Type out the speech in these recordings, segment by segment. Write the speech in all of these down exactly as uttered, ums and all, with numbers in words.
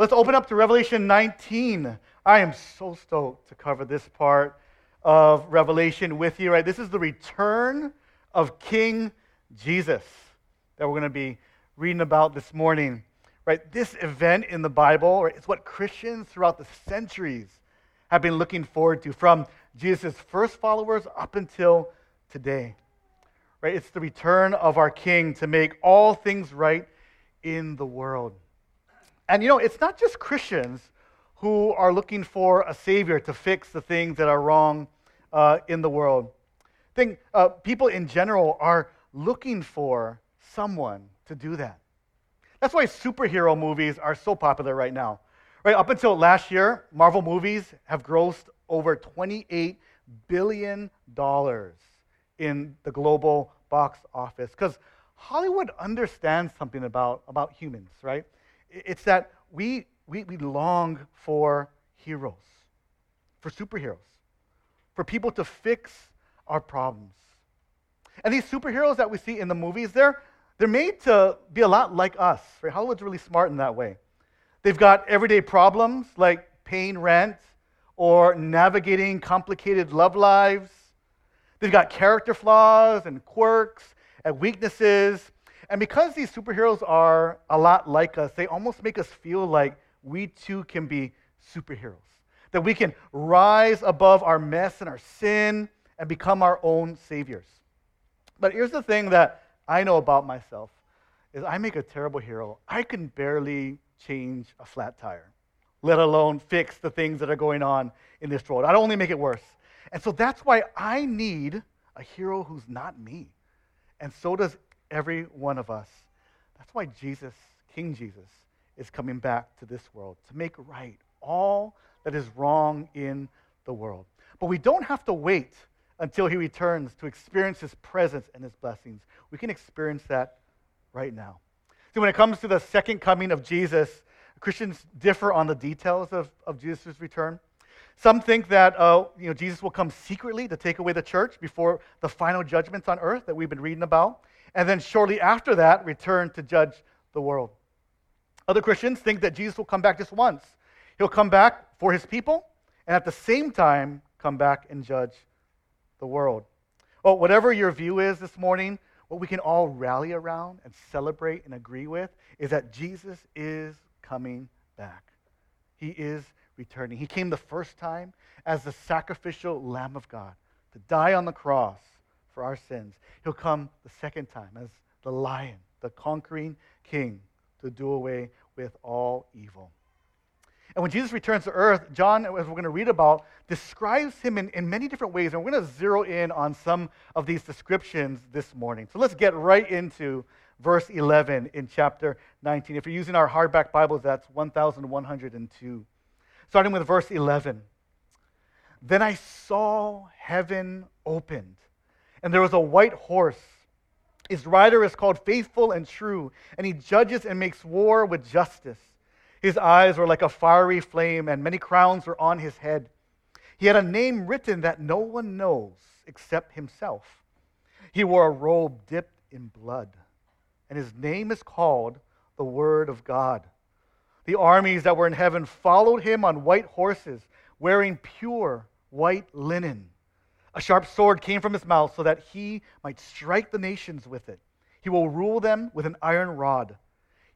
Let's open up to Revelation nineteen. I am so stoked to cover this part of Revelation with you, right? This is the return of King Jesus that we're going to be reading about this morning, right? This event in the Bible, right, is what Christians throughout the centuries have been looking forward to, from Jesus' first followers up until today, right? It's the return of our King to make all things right in the world. And, you know, it's not just Christians who are looking for a Savior to fix the things that are wrong uh, in the world. I think uh, people in general are looking for someone to do that. That's why superhero movies are so popular right now. Right, up until last year, Marvel movies have grossed over twenty-eight billion dollars in the global box office, because Hollywood understands something about, about humans, right? It's that we, we we long for heroes, for superheroes, for people to fix our problems. And these superheroes that we see in the movies, they're, they're made to be a lot like us, right? Hollywood's really smart in that way. They've got everyday problems like paying rent or navigating complicated love lives. They've got character flaws and quirks and weaknesses. And because these superheroes are a lot like us, they almost make us feel like we too can be superheroes, that we can rise above our mess and our sin and become our own saviors. But here's the thing that I know about myself, is I make a terrible hero. I can barely change a flat tire, let alone fix the things that are going on in this world. I'd only make it worse. And so that's why I need a hero who's not me. And so does every one of us. That's why Jesus, King Jesus, is coming back to this world to make right all that is wrong in the world. But we don't have to wait until he returns to experience his presence and his blessings. We can experience that right now. See, when it comes to the second coming of Jesus, Christians differ on the details of, of Jesus' return. Some think that uh, you know, Jesus will come secretly to take away the church before the final judgments on earth that we've been reading about, and then shortly after that, return to judge the world. Other Christians think that Jesus will come back just once. He'll come back for his people, and at the same time, come back and judge the world. Well, whatever your view is this morning, what we can all rally around and celebrate and agree with is that Jesus is coming back. He is returning. He came the first time as the sacrificial Lamb of God to die on the cross for our sins. He'll come the second time as the Lion, the conquering King, to do away with all evil. And when Jesus returns to earth, John, as we're going to read about, describes him in, in many different ways, and we're going to zero in on some of these descriptions this morning. So let's get right into verse eleven in chapter nineteen. If you're using our hardback Bibles, that's eleven oh two. Starting with verse eleven. Then I saw heaven opened, and there was a white horse. His rider is called Faithful and True, and he judges and makes war with justice. His eyes were like a fiery flame, and many crowns were on his head. He had a name written that no one knows except himself. He wore a robe dipped in blood, and his name is called the Word of God. The armies that were in heaven followed him on white horses, wearing pure white linen. A sharp sword came from his mouth so that he might strike the nations with it. He will rule them with an iron rod.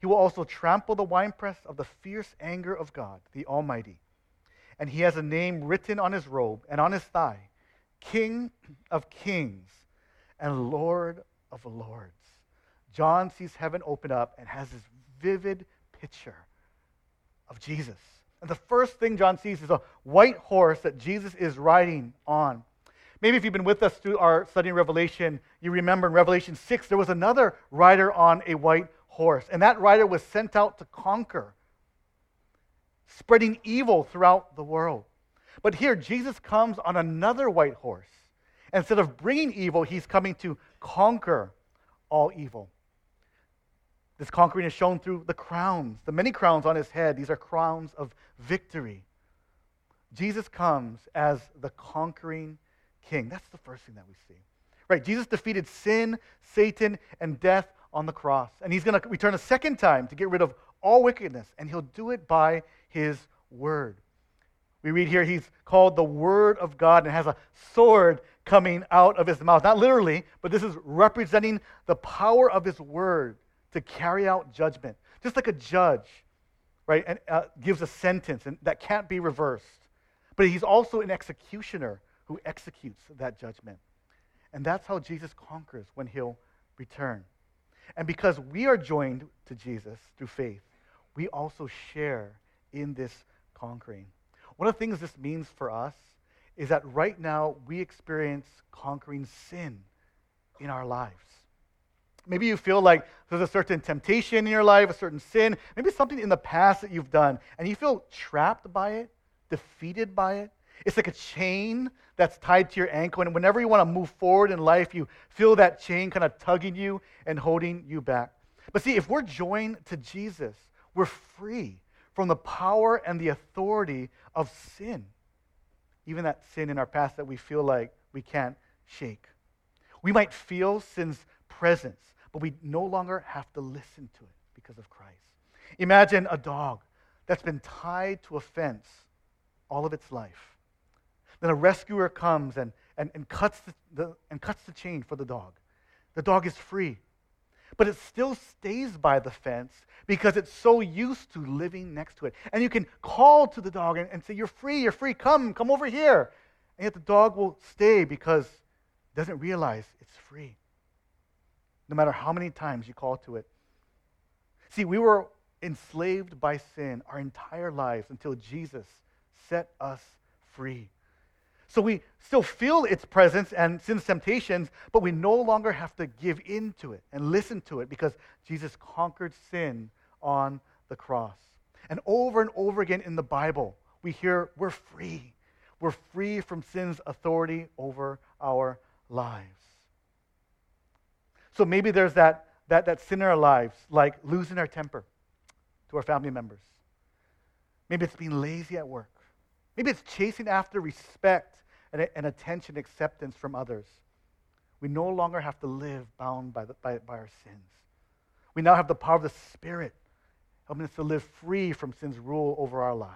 He will also trample the winepress of the fierce anger of God, the Almighty. And he has a name written on his robe and on his thigh, King of Kings and Lord of Lords. John sees heaven open up and has this vivid picture of Jesus. And the first thing John sees is a white horse that Jesus is riding on. Maybe if you've been with us through our study in Revelation, you remember in Revelation six, there was another rider on a white horse. And that rider was sent out to conquer, spreading evil throughout the world. But here, Jesus comes on another white horse. Instead of bringing evil, he's coming to conquer all evil. This conquering is shown through the crowns, the many crowns on his head. These are crowns of victory. Jesus comes as the conquering King. That's the first thing that we see. Right, Jesus defeated sin, Satan, and death on the cross. And he's going to return a second time to get rid of all wickedness, and he'll do it by his word. We read here he's called the Word of God and has a sword coming out of his mouth. Not literally, but this is representing the power of his word to carry out judgment. Just like a judge, right, and uh, gives a sentence and that can't be reversed. But he's also an executioner who executes that judgment. And that's how Jesus conquers when he'll return. And because we are joined to Jesus through faith, we also share in this conquering. One of the things this means for us is that right now we experience conquering sin in our lives. Maybe you feel like there's a certain temptation in your life, a certain sin, maybe something in the past that you've done, and you feel trapped by it, defeated by it. It's like a chain that's tied to your ankle, and whenever you want to move forward in life, you feel that chain kind of tugging you and holding you back. But see, if we're joined to Jesus, we're free from the power and the authority of sin, even that sin in our past that we feel like we can't shake. We might feel sin's presence, but we no longer have to listen to it because of Christ. Imagine a dog that's been tied to a fence all of its life. Then a rescuer comes and, and, and, cuts the, the, and cuts the chain for the dog. The dog is free, but it still stays by the fence because it's so used to living next to it. And you can call to the dog and, and say, "You're free, you're free, come, come over here." And yet the dog will stay because it doesn't realize it's free, no matter how many times you call to it. See, we were enslaved by sin our entire lives until Jesus set us free. So we still feel its presence and sin's temptations, but we no longer have to give in to it and listen to it because Jesus conquered sin on the cross. And over and over again in the Bible, we hear we're free. We're free from sin's authority over our lives. So maybe there's that, that, that sin in our lives, like losing our temper to our family members. Maybe it's being lazy at work. Maybe it's chasing after respect and, and attention, acceptance from others. We no longer have to live bound by, the, by, by our sins. We now have the power of the Spirit, helping us to live free from sin's rule over our lives.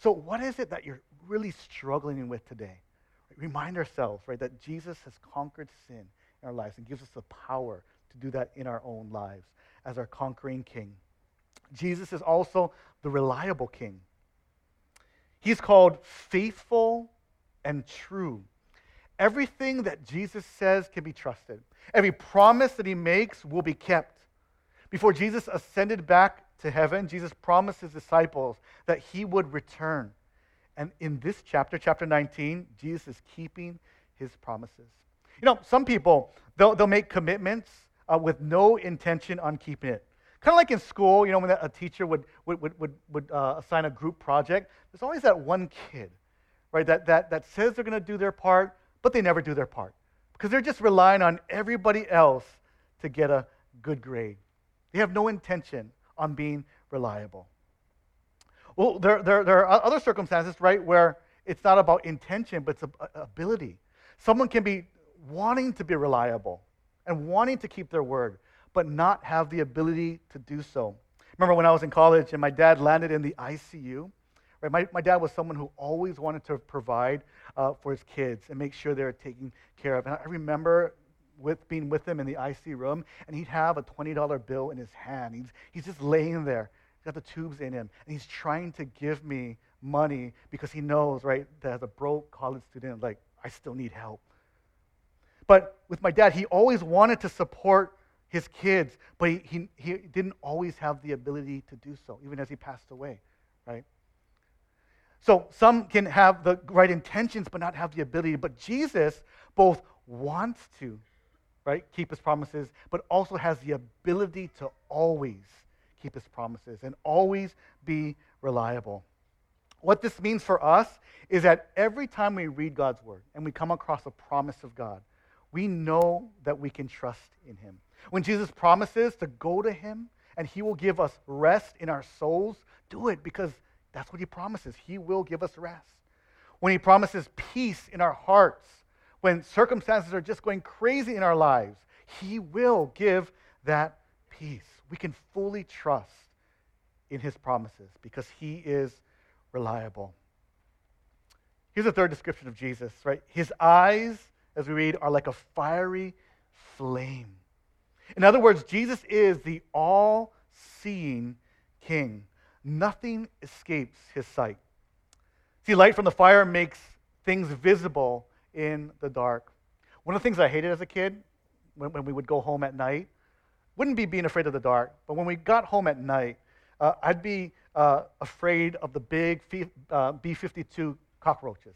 So what is it that you're really struggling with today? Remind ourselves, right, that Jesus has conquered sin in our lives and gives us the power to do that in our own lives as our conquering King. Jesus is also the reliable King. He's called faithful and true. Everything that Jesus says can be trusted. Every promise that he makes will be kept. Before Jesus ascended back to heaven, Jesus promised his disciples that he would return. And in this chapter, chapter nineteen, Jesus is keeping his promises. You know, some people, they'll, they'll make commitments uh, with no intention on keeping it. Kind of like in school, you know, when a teacher would would would would uh, assign a group project, there's always that one kid, right, that that that says they're going to do their part, but they never do their part because they're just relying on everybody else to get a good grade. They have no intention on being reliable. Well, there there there are other circumstances, right, where it's not about intention, but it's ability. Someone can be wanting to be reliable and wanting to keep their word, but not have the ability to do so. Remember when I was in college and my dad landed in the I C U? Right? My, my dad was someone who always wanted to provide uh, for his kids and make sure they were taken care of. And I remember with being with him in the I C U room, and he'd have a twenty dollar bill in his hand. He's, he's just laying there. He's got the tubes in him, and he's trying to give me money because he knows, right, that as a broke college student, like, I still need help. But with my dad, he always wanted to support his kids, but he, he he didn't always have the ability to do so, even as he passed away, right? So some can have the right intentions, but not have the ability. But Jesus both wants to, right, keep his promises, but also has the ability to always keep his promises and always be reliable. What this means for us is that every time we read God's word and we come across a promise of God, we know that we can trust in him. When Jesus promises to go to him and he will give us rest in our souls, do it because that's what he promises. He will give us rest. When he promises peace in our hearts, when circumstances are just going crazy in our lives, he will give that peace. We can fully trust in his promises because he is reliable. Here's a third description of Jesus, right? His eyes, as we read, are like a fiery flame. In other words, Jesus is the all-seeing king. Nothing escapes his sight. See, light from the fire makes things visible in the dark. One of the things I hated as a kid, when, when we would go home at night, wouldn't be being afraid of the dark, but when we got home at night, uh, I'd be uh, afraid of the big B fifty-two cockroaches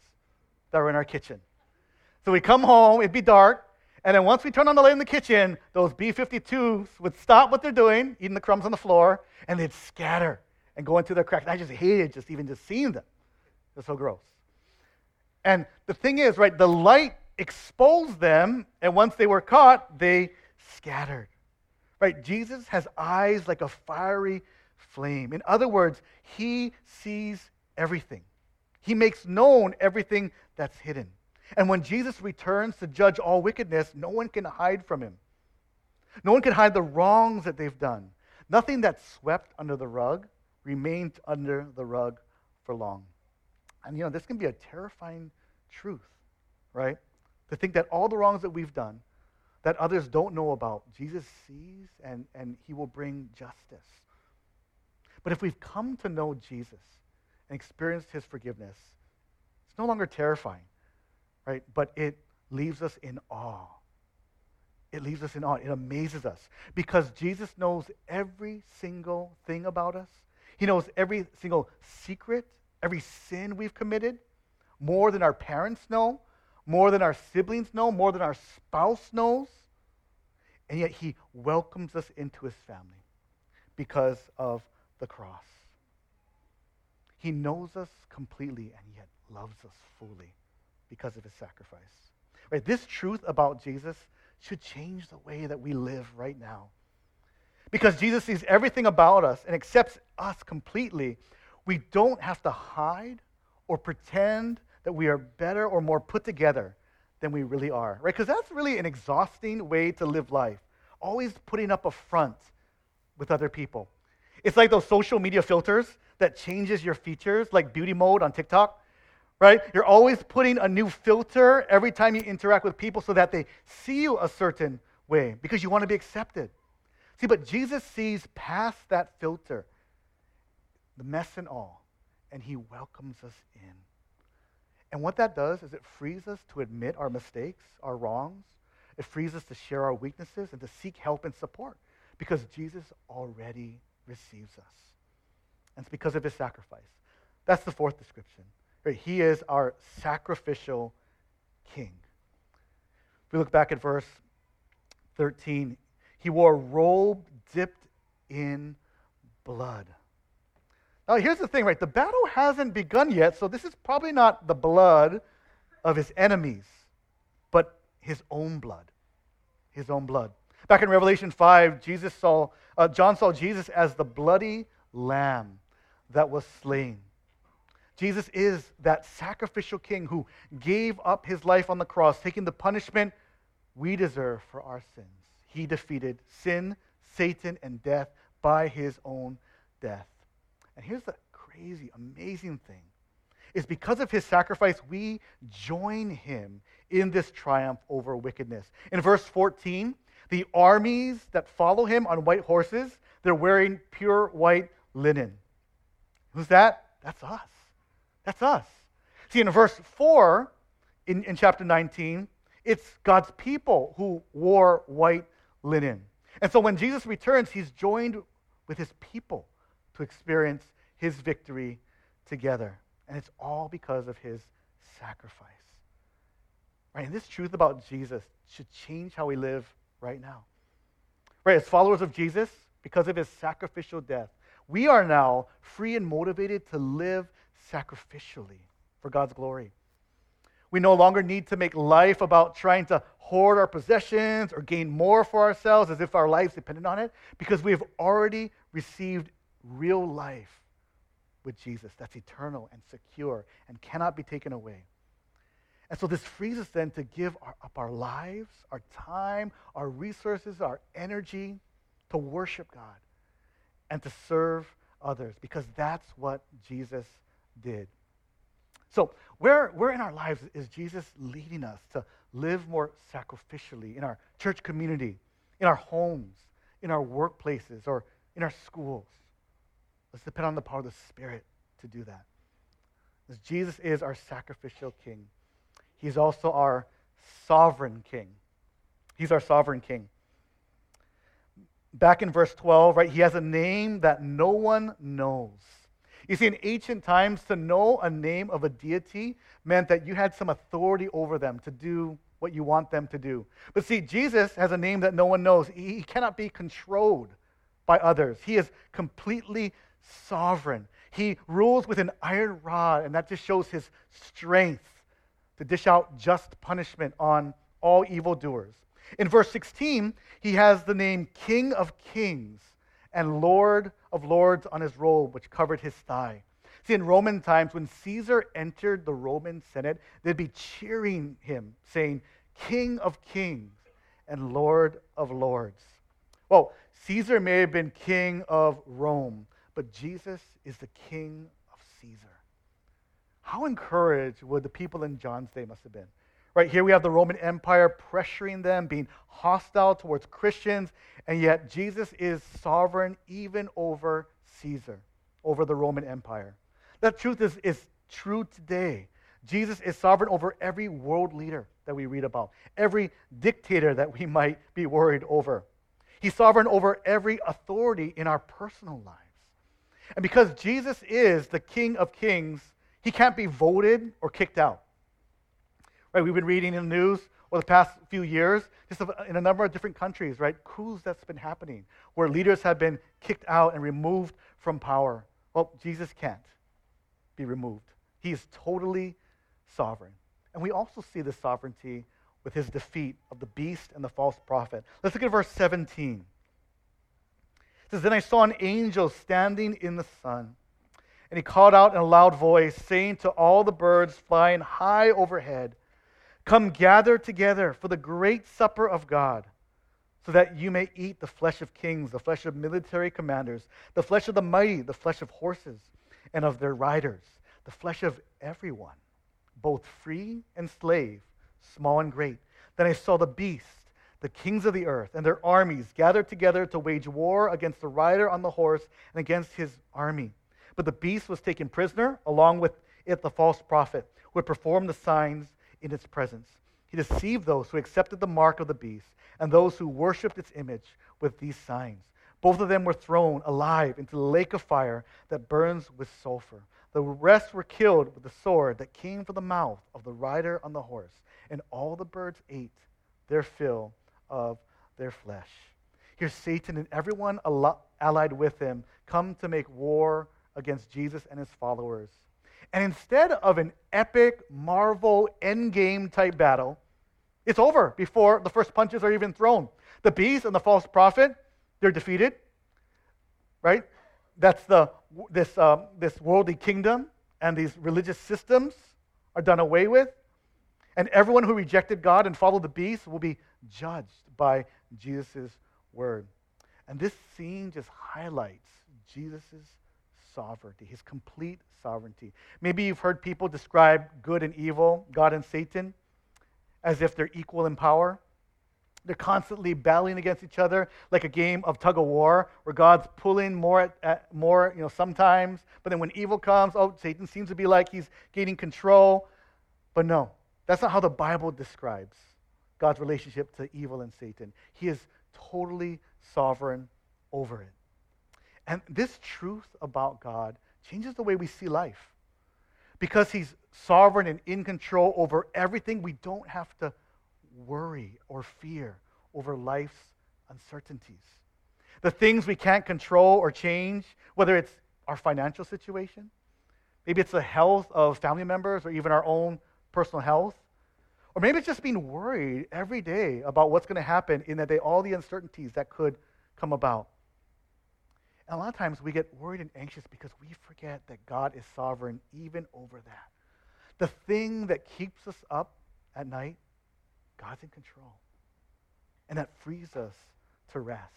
that were in our kitchen. So we'd come home, it'd be dark, and then once we turned on the light in the kitchen, those B fifty-twos would stop what they're doing, eating the crumbs on the floor, and they'd scatter and go into their cracks. I just hated just even just seeing them. They're so gross. And the thing is, right, the light exposed them, and once they were caught, they scattered. Right? Jesus has eyes like a fiery flame. In other words, he sees everything. He makes known everything that's hidden. And when Jesus returns to judge all wickedness, no one can hide from him. No one can hide the wrongs that they've done. Nothing that's swept under the rug remains under the rug for long. And you know, this can be a terrifying truth, right? To think that all the wrongs that we've done, that others don't know about, Jesus sees and, and he will bring justice. But if we've come to know Jesus and experienced his forgiveness, it's no longer terrifying, right? But it leaves us in awe. It leaves us in awe. It amazes us because Jesus knows every single thing about us. He knows every single secret, every sin we've committed, more than our parents know, more than our siblings know, more than our spouse knows. And yet he welcomes us into his family because of the cross. He knows us completely and yet loves us fully because of his sacrifice. Right? This truth about Jesus should change the way that we live right now. Because Jesus sees everything about us and accepts us completely, we don't have to hide or pretend that we are better or more put together than we really are, right? Because that's really an exhausting way to live life, always putting up a front with other people. It's like those social media filters that changes your features, like beauty mode on TikTok, right? You're always putting a new filter every time you interact with people so that they see you a certain way because you want to be accepted. See, but Jesus sees past that filter, the mess and all, and he welcomes us in. And what that does is it frees us to admit our mistakes, our wrongs. It frees us to share our weaknesses and to seek help and support because Jesus already receives us. And it's because of his sacrifice. That's the fourth description. Right? He is our sacrificial king. If we look back at verse thirteen, he wore a robe dipped in blood. Now, here's the thing, right? The battle hasn't begun yet, so this is probably not the blood of his enemies, but his own blood. His own blood. Back in Revelation five, Jesus saw, uh, John saw Jesus as the bloody lamb that was slain. Jesus is that sacrificial king who gave up his life on the cross, taking the punishment we deserve for our sins. He defeated sin, Satan, and death by his own death. And here's the crazy, amazing thing, is because of his sacrifice, we join him in this triumph over wickedness. In verse fourteen, the armies that follow him on white horses, they're wearing pure white linen. Who's that? That's us. That's us. See, in verse four, in, in chapter nineteen, it's God's people who wore white linen. And so when Jesus returns, he's joined with his people to experience his victory together. And it's all because of his sacrifice. Right? And this truth about Jesus should change how we live right now. Right? As followers of Jesus, because of his sacrificial death, we are now free and motivated to live sacrificially for God's glory. We no longer need to make life about trying to hoard our possessions or gain more for ourselves as if our lives depended on it, because we have already received real life with Jesus that's eternal and secure and cannot be taken away. And so this frees us then to give our, up our lives, our time, our resources, our energy to worship God and to serve others, because that's what Jesus did. So where, where in our lives is Jesus leading us to live more sacrificially? In our church community, in our homes, in our workplaces, or in our schools? Let's depend on the power of the Spirit to do that. Because Jesus is our sacrificial King. He's also our sovereign King. He's our sovereign King. Back in verse twelve, right, he has a name that no one knows. You see, in ancient times, to know a name of a deity meant that you had some authority over them to do what you want them to do. But see, Jesus has a name that no one knows. He cannot be controlled by others. He is completely sovereign. He rules with an iron rod, and that just shows his strength to dish out just punishment on all evildoers. In verse sixteen, he has the name King of Kings and Lord of Lords on his robe, which covered his thigh. See, in Roman times, when Caesar entered the Roman Senate, they'd be cheering him, saying, King of Kings and Lord of Lords. Well, Caesar may have been king of Rome, but Jesus is the King of Caesar. How encouraged would the people in John's day must have been? Right here we have the Roman Empire pressuring them, being hostile towards Christians, and yet Jesus is sovereign even over Caesar, over the Roman Empire. That truth is, is true today. Jesus is sovereign over every world leader that we read about, every dictator that we might be worried over. He's sovereign over every authority in our personal lives. And because Jesus is the King of Kings, he can't be voted or kicked out. Right, we've been reading in the news over the past few years, just in a number of different countries, right, coups that's been happening, where leaders have been kicked out and removed from power. Well, Jesus can't be removed. He is totally sovereign. And we also see this sovereignty with his defeat of the beast and the false prophet. Let's look at verse seventeen. It says, Then I saw an angel standing in the sun, and he called out in a loud voice, saying to all the birds flying high overhead, Come gather together for the great supper of God, so that you may eat the flesh of kings, the flesh of military commanders, the flesh of the mighty, the flesh of horses and of their riders, the flesh of everyone, both free and slave, small and great. Then I saw the beast, the kings of the earth, and their armies gathered together to wage war against the rider on the horse and against his army. But the beast was taken prisoner, along with it the false prophet, who had performed the signs in its presence. He deceived those who accepted the mark of the beast and those who worshipped its image with these signs. Both of them were thrown alive into the lake of fire that burns with sulfur. The rest were killed with the sword that came from the mouth of the rider on the horse, and all the birds ate their fill of their flesh. Here Satan and everyone allied with him come to make war against Jesus and his followers. And instead of an epic Marvel endgame type battle, it's over before the first punches are even thrown. The beast and the false prophet, they're defeated, right? That's the this um, this worldly kingdom and these religious systems are done away with. And everyone who rejected God and followed the beast will be judged by Jesus' word. And this scene just highlights Jesus' sovereignty, his complete sovereignty. Maybe you've heard people describe good and evil, God and Satan, as if they're equal in power. They're constantly battling against each other like a game of tug of war, where God's pulling more at, at more, you know, sometimes. But then when evil comes, oh, Satan seems to be like he's gaining control. But no, that's not how the Bible describes God's relationship to evil and Satan. He is totally sovereign over it. And this truth about God changes the way we see life. Because he's sovereign and in control over everything, we don't have to worry or fear over life's uncertainties. The things we can't control or change, whether it's our financial situation, maybe it's the health of family members or even our own personal health, or maybe it's just being worried every day about what's going to happen in that day, all the uncertainties that could come about. And a lot of times we get worried and anxious because we forget that God is sovereign even over that. The thing that keeps us up at night, God's in control. And that frees us to rest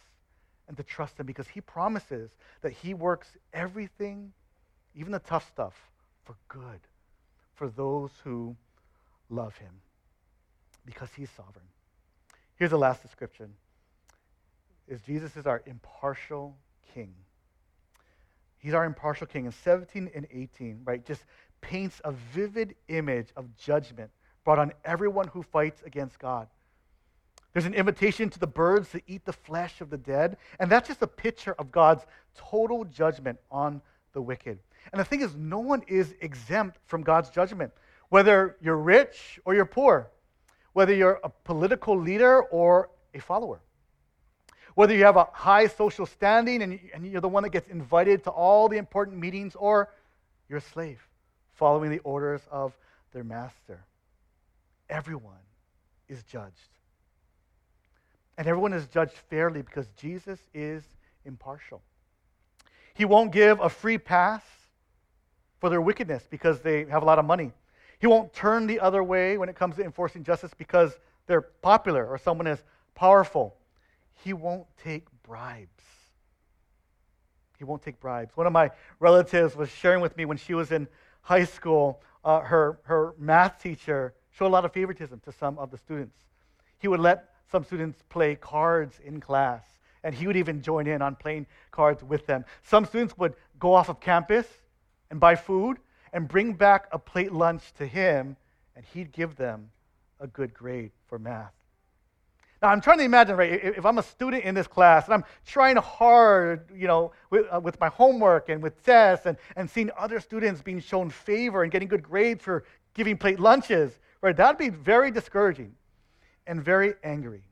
and to trust him, because he promises that he works everything, even the tough stuff, for good, for those who love him, because he's sovereign. Here's the last description, is Jesus is our impartial king. He's our impartial king. In seventeen and eighteen, right, just paints a vivid image of judgment brought on everyone who fights against God. There's an invitation to the birds to eat the flesh of the dead, and that's just a picture of God's total judgment on the wicked. And the thing is, no one is exempt from God's judgment, whether you're rich or you're poor, whether you're a political leader or a follower, whether you have a high social standing and you're the one that gets invited to all the important meetings, or you're a slave following the orders of their master. Everyone is judged. And everyone is judged fairly because Jesus is impartial. He won't give a free pass for their wickedness because they have a lot of money. He won't turn the other way when it comes to enforcing justice because they're popular or someone is powerful. He won't take bribes. He won't take bribes. One of my relatives was sharing with me when she was in high school, uh, her, her math teacher showed a lot of favoritism to some of the students. He would let some students play cards in class, and he would even join in on playing cards with them. Some students would go off of campus and buy food and bring back a plate lunch to him, and he'd give them a good grade for math. Now, I'm trying to imagine, right, if I'm a student in this class and I'm trying hard, you know, with, uh, with my homework and with tests and, and seeing other students being shown favor and getting good grades for giving plate lunches, right, that'd be very discouraging and very angry.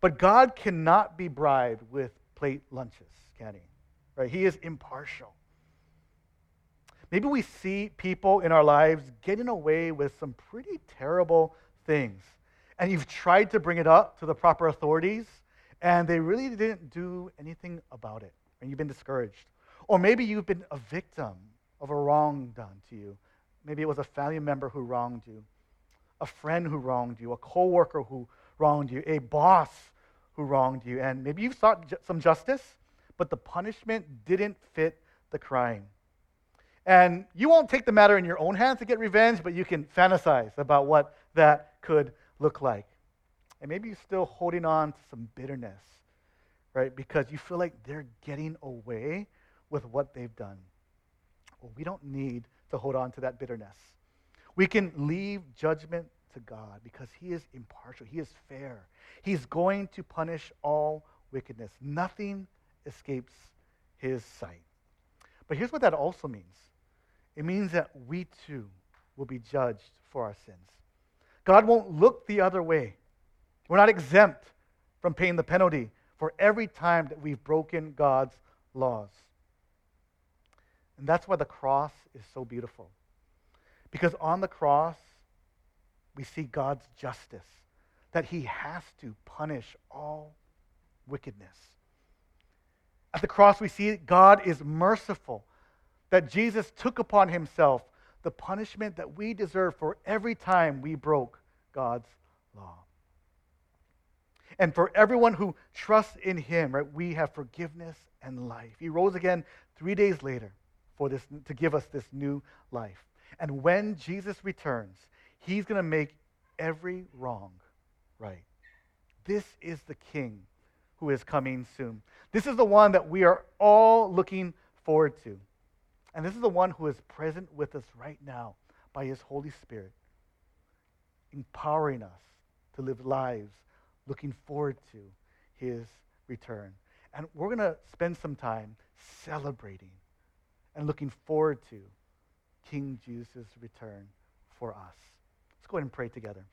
But God cannot be bribed with plate lunches, can he? Right? He is impartial. Maybe we see people in our lives getting away with some pretty terrible things, and you've tried to bring it up to the proper authorities, and they really didn't do anything about it, and you've been discouraged. Or maybe you've been a victim of a wrong done to you. Maybe it was a family member who wronged you, a friend who wronged you, a coworker who wronged you, a boss who wronged you, and maybe you've sought some justice, but the punishment didn't fit the crime. And you won't take the matter in your own hands to get revenge, but you can fantasize about what that could look like. And maybe you're still holding on to some bitterness, right? Because you feel like they're getting away with what they've done. Well, we don't need to hold on to that bitterness. We can leave judgment to God because he is impartial. He is fair. He's going to punish all wickedness. Nothing escapes his sight. But here's what that also means. It means that we too will be judged for our sins. God won't look the other way. We're not exempt from paying the penalty for every time that we've broken God's laws. And that's why the cross is so beautiful. Because on the cross, we see God's justice, that he has to punish all wickedness. At the cross, we see God is merciful, that Jesus took upon himself the punishment that we deserve for every time we broke God's law. And for everyone who trusts in him, right, we have forgiveness and life. He rose again three days later for this, to give us this new life. And when Jesus returns, he's going to make every wrong right. This is the King who is coming soon. This is the one that we are all looking forward to. And this is the one who is present with us right now by his Holy Spirit, empowering us to live lives looking forward to his return. And we're going to spend some time celebrating and looking forward to King Jesus' return for us. Let's go ahead and pray together.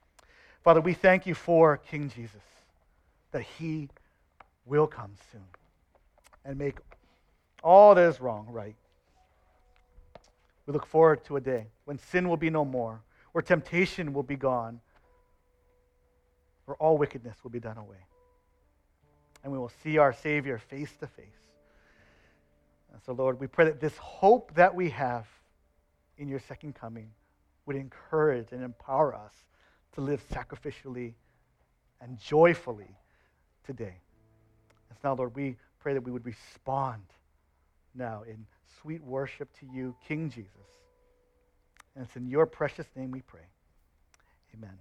Father, we thank you for King Jesus, that he will come soon and make all that is wrong right. We look forward to a day when sin will be no more, where temptation will be gone, where all wickedness will be done away. And we will see our Savior face to face. And so, Lord, we pray that this hope that we have in your second coming would encourage and empower us to live sacrificially and joyfully today. And so now, Lord, we pray that we would respond now in sweet worship to you, King Jesus. And it's in your precious name we pray. Amen.